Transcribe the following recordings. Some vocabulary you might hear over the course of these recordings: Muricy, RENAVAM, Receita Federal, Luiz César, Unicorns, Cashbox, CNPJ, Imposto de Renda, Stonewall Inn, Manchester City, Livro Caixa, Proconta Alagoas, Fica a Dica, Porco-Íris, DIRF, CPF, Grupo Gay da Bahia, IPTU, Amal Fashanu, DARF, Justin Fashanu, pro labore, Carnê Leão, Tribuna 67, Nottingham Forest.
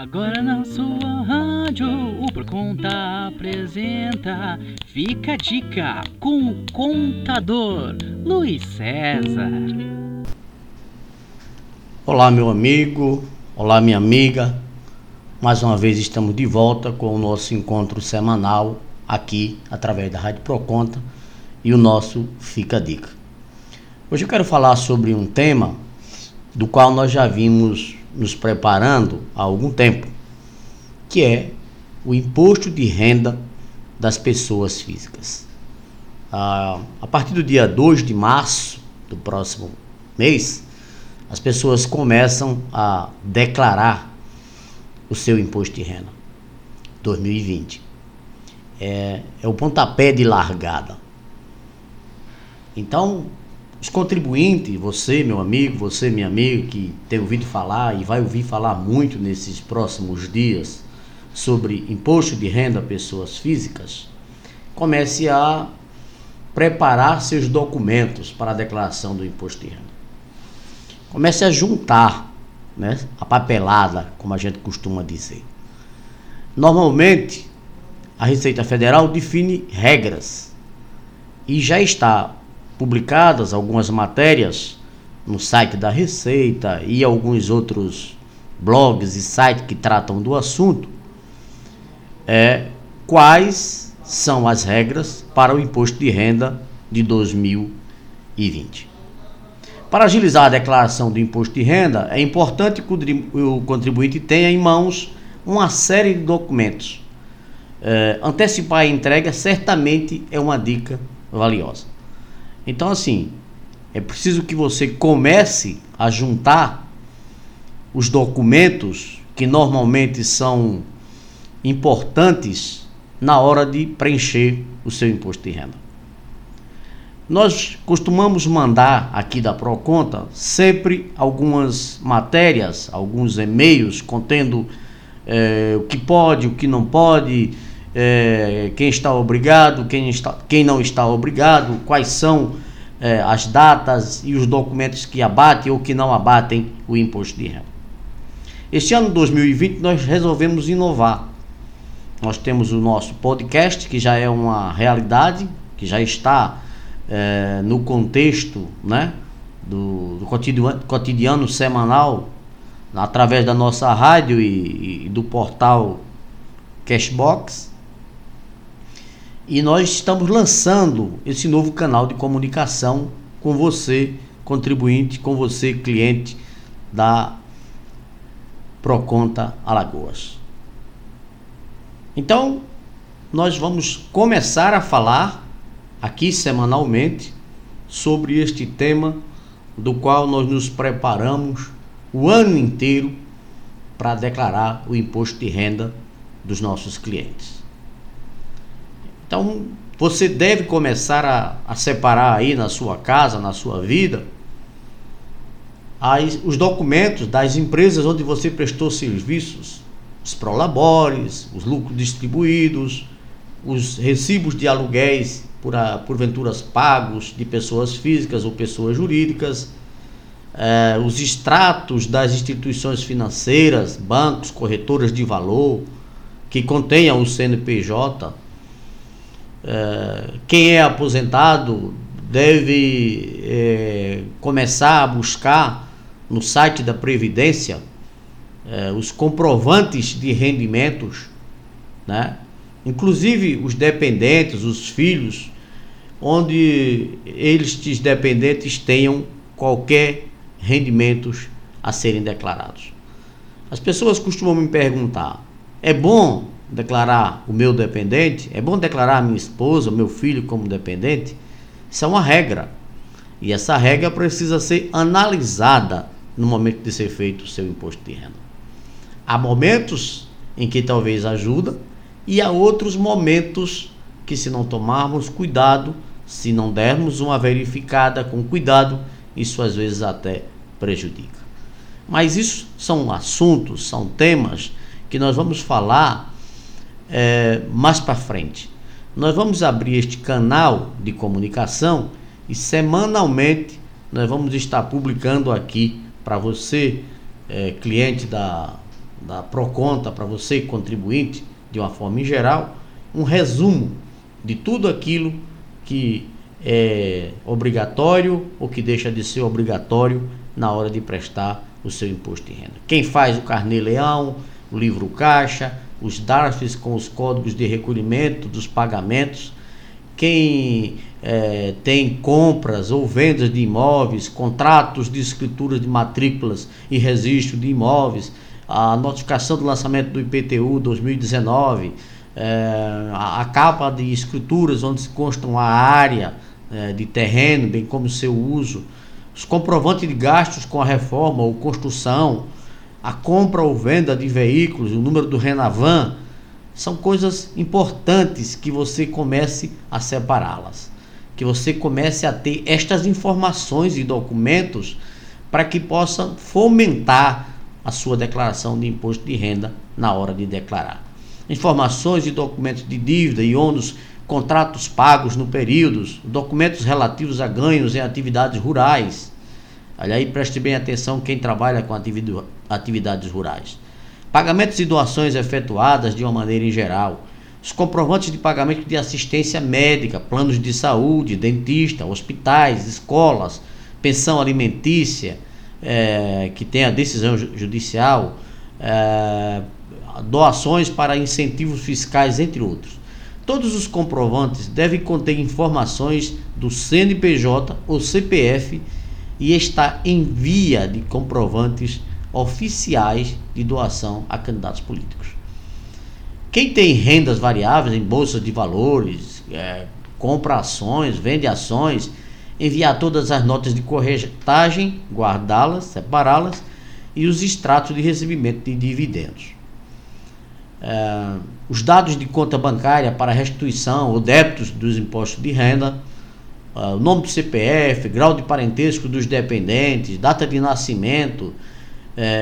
Agora na sua rádio, o Proconta apresenta Fica a Dica com o contador Luiz César. Olá meu amigo, olá minha amiga. Mais uma vez estamos de volta com o nosso encontro semanal aqui através da Rádio Proconta e o nosso Fica a Dica. Hoje eu quero falar sobre um tema do qual nós já vimos nos preparando há algum tempo, que é o imposto de renda das pessoas físicas. A partir do dia 2 de março do próximo mês, as pessoas começam a declarar o seu imposto de renda 2020. É o pontapé de largada. Então, os contribuintes, você, meu amigo, você, minha amiga, que tem ouvido falar e vai ouvir falar muito nesses próximos dias sobre imposto de renda a pessoas físicas, comece a preparar seus documentos para a declaração do imposto de renda. Comece a juntar, né, a papelada, como a gente costuma dizer. Normalmente, a Receita Federal define regras e já está publicadas algumas matérias no site da Receita e alguns outros blogs e sites que tratam do assunto, quais são as regras para o imposto de renda de 2020. Para agilizar a declaração do imposto de renda, é importante que o contribuinte tenha em mãos uma série de documentos. Antecipar a entrega certamente é uma dica valiosa. Então, assim, é preciso que você comece a juntar os documentos que normalmente são importantes na hora de preencher o seu imposto de renda. Nós costumamos mandar aqui da Proconta sempre algumas matérias, alguns e-mails contendo o que pode, o que não pode, quem está obrigado, quem não está obrigado, quais são as datas e os documentos que abatem ou que não abatem o imposto de renda. Este ano 2020 nós resolvemos inovar. Nós temos o nosso podcast, que já é uma realidade, que já está no contexto, né, do cotidiano semanal, através da nossa rádio e do portal Cashbox. E nós estamos lançando esse novo canal de comunicação com você, contribuinte, com você, cliente da Proconta Alagoas. Então, nós vamos começar a falar aqui semanalmente sobre este tema do qual nós nos preparamos o ano inteiro para declarar o imposto de renda dos nossos clientes. Então, você deve começar a separar aí na sua casa, na sua vida, os documentos das empresas onde você prestou serviços, os prolabores, os lucros distribuídos, os recibos de aluguéis porventuras pagos de pessoas físicas ou pessoas jurídicas, os extratos das instituições financeiras, bancos, corretoras de valor, que contenham o CNPJ. Quem é aposentado deve começar a buscar no site da Previdência os comprovantes de rendimentos, né? Inclusive os dependentes, os filhos, onde estes dependentes tenham qualquer rendimentos a serem declarados. As pessoas costumam me perguntar: é bom declarar o meu dependente? É bom declarar a minha esposa, o meu filho como dependente? Isso é uma regra. E essa regra precisa ser analisada no momento de ser feito o seu imposto de renda. Há momentos em que talvez ajuda e há outros momentos que, se não tomarmos cuidado, se não dermos uma verificada com cuidado, isso às vezes até prejudica. Mas isso são assuntos, são temas que nós vamos falar mais para frente. Nós vamos abrir este canal de comunicação e semanalmente nós vamos estar publicando aqui para você, cliente da da Proconta para você, contribuinte, de uma forma em geral, um resumo de tudo aquilo que é obrigatório ou que deixa de ser obrigatório na hora de prestar o seu imposto de renda. Quem faz o Carnê Leão, o Livro Caixa, os DARFs com os códigos de recolhimento dos pagamentos, quem tem compras ou vendas de imóveis, contratos de escritura de matrículas e registro de imóveis, a notificação do lançamento do IPTU 2019, a capa de escrituras onde se constam a área de terreno, bem como seu uso, os comprovantes de gastos com a reforma ou construção, a compra ou venda de veículos, o número do RENAVAM, são coisas importantes que você comece a separá-las, que você comece a ter estas informações e documentos para que possa fomentar a sua declaração de imposto de renda na hora de declarar. Informações e documentos de dívida e ônus, contratos pagos no período, documentos relativos a ganhos em atividades rurais. Olha aí, preste bem atenção quem trabalha com atividades rurais. Pagamentos e doações efetuadas de uma maneira em geral. Os comprovantes de pagamento de assistência médica, planos de saúde, dentista, hospitais, escolas, pensão alimentícia, que tem a decisão judicial, doações para incentivos fiscais, entre outros. Todos os comprovantes devem conter informações do CNPJ ou CPF e estar em via de comprovantes oficiais de doação a candidatos políticos. Quem tem rendas variáveis em bolsas de valores, compra ações, vende ações, enviar todas as notas de corretagem, guardá-las, separá-las e os extratos de recebimento de dividendos. Os dados de conta bancária para restituição ou débitos dos impostos de renda, o nome do CPF, grau de parentesco dos dependentes, data de nascimento,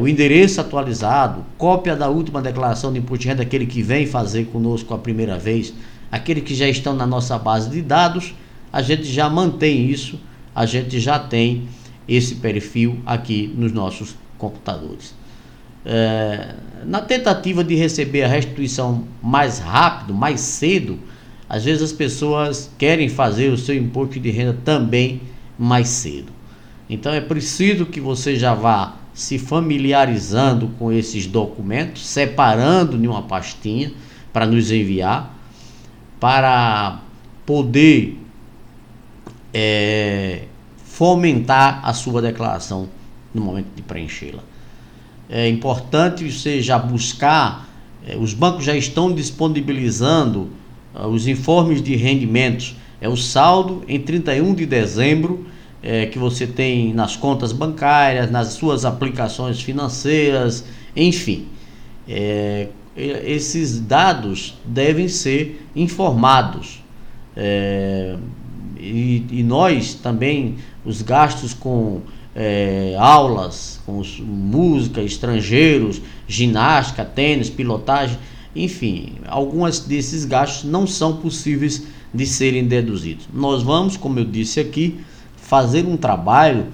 o endereço atualizado, cópia da última declaração de imposto de renda, aquele que vem fazer conosco a primeira vez, aquele que já estão na nossa base de dados, a gente já mantém isso, a gente já tem esse perfil aqui nos nossos computadores. Na tentativa de receber a restituição mais rápido, mais cedo, às vezes as pessoas querem fazer o seu imposto de renda também mais cedo. Então é preciso que você já vá se familiarizando com esses documentos, separando em uma pastinha para nos enviar, para poder fomentar a sua declaração no momento de preenchê-la. É importante você já buscar, os bancos já estão disponibilizando os informes de rendimentos, é o saldo em 31 de dezembro que você tem nas contas bancárias, nas suas aplicações financeiras, enfim. Esses dados devem ser informados. E nós também, os gastos com aulas, com música, estrangeiros, ginástica, tênis, pilotagem, enfim, alguns desses gastos não são possíveis de serem deduzidos. Nós vamos, como eu disse aqui, fazer um trabalho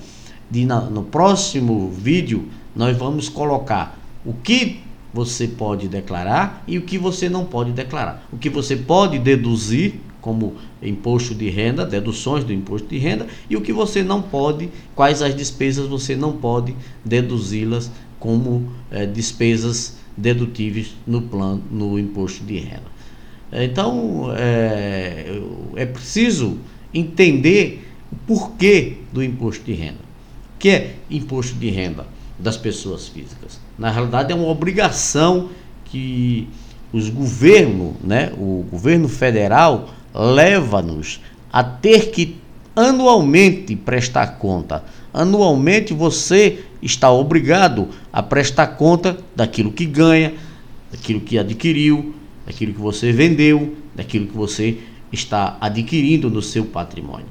no próximo vídeo nós vamos colocar o que você pode declarar e o que você não pode declarar, o que você pode deduzir como imposto de renda, deduções do imposto de renda, e o que você não pode, quais as despesas você não pode deduzi-las como despesas dedutíveis no imposto de renda. Então, é preciso entender o porquê do imposto de renda. O que é imposto de renda das pessoas físicas? Na realidade, é uma obrigação que os governos, o governo federal, leva-nos a ter que anualmente prestar conta. Anualmente você está obrigado a prestar conta daquilo que ganha, daquilo que adquiriu, daquilo que você vendeu, daquilo que você está adquirindo no seu patrimônio.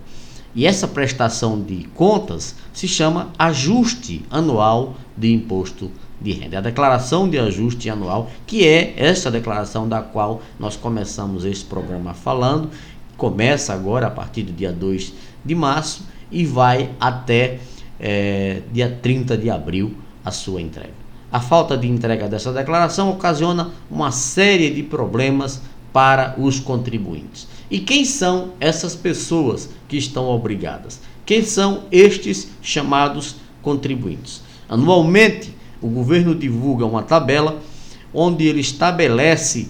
E essa prestação de contas se chama ajuste anual de imposto de renda. É a declaração de ajuste anual, que é essa declaração da qual nós começamos esse programa falando, começa agora a partir do dia 2 de março e vai até dia 30 de abril a sua entrega. A falta de entrega dessa declaração ocasiona uma série de problemas para os contribuintes. E quem são essas pessoas que estão obrigadas? Quem são estes chamados contribuintes? Anualmente, o governo divulga uma tabela onde ele estabelece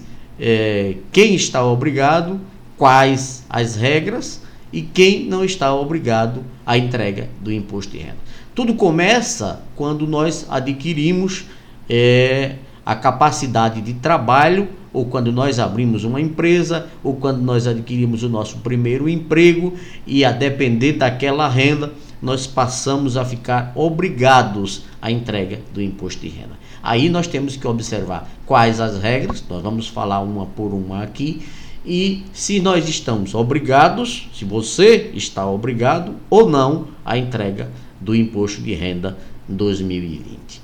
quem está obrigado, quais as regras e quem não está obrigado à entrega do imposto de renda. Tudo começa quando nós adquirimos a capacidade de trabalho, ou quando nós abrimos uma empresa, ou quando nós adquirimos o nosso primeiro emprego, e a depender daquela renda, nós passamos a ficar obrigados à entrega do imposto de renda. Aí nós temos que observar quais as regras, nós vamos falar uma por uma aqui, e se nós estamos obrigados, se você está obrigado ou não à entrega do imposto de renda 2020.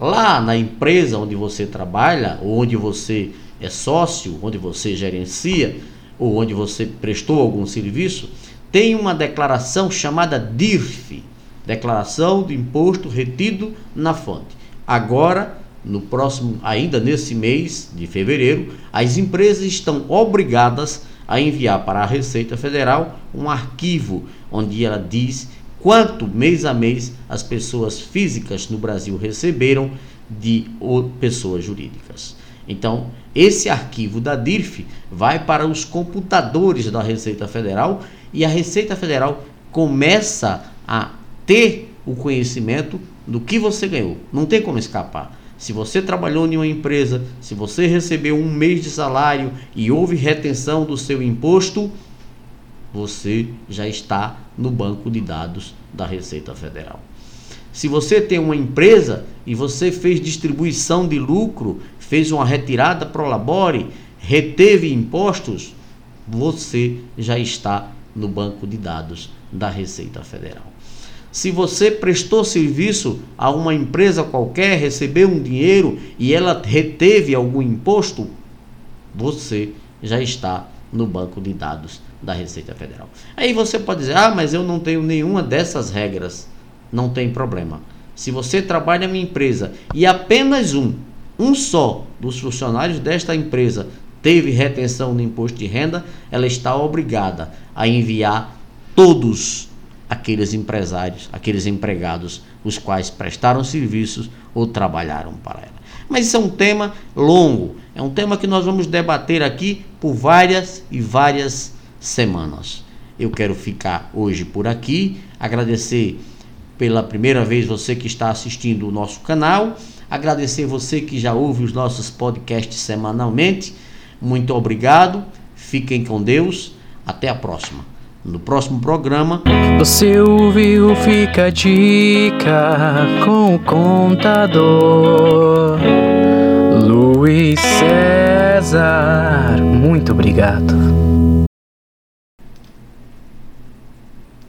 Lá na empresa onde você trabalha, ou onde você é sócio, onde você gerencia, ou onde você prestou algum serviço, tem uma declaração chamada DIRF, Declaração do Imposto Retido na Fonte. Agora, no próximo, ainda nesse mês de fevereiro, as empresas estão obrigadas a enviar para a Receita Federal um arquivo onde ela diz quanto mês a mês as pessoas físicas no Brasil receberam de pessoas jurídicas. Então, esse arquivo da DIRF vai para os computadores da Receita Federal e a Receita Federal começa a ter o conhecimento do que você ganhou. Não tem como escapar. Se você trabalhou em uma empresa, se você recebeu um mês de salário e houve retenção do seu imposto, você já está no banco de dados da Receita Federal. Se você tem uma empresa e você fez distribuição de lucro, fez uma retirada pro labore, reteve impostos, você já está no banco de dados da Receita Federal. Se você prestou serviço a uma empresa qualquer, recebeu um dinheiro e ela reteve algum imposto, você já está no banco de dados da Receita Federal. Aí você pode dizer, mas eu não tenho nenhuma dessas regras. Não tem problema. Se você trabalha em uma empresa e apenas um só dos funcionários desta empresa teve retenção no imposto de renda, ela está obrigada a enviar todos aqueles empresários, aqueles empregados, os quais prestaram serviços ou trabalharam para ela. Mas isso é um tema longo, é um tema que nós vamos debater aqui por várias e várias semanas. Eu quero ficar hoje por aqui, agradecer pela primeira vez você que está assistindo o nosso canal, agradecer você que já ouve os nossos podcasts semanalmente. Muito obrigado, fiquem com Deus, até a próxima. No próximo programa, você ouviu Fica a Dica com o contador Luiz César. Muito obrigado.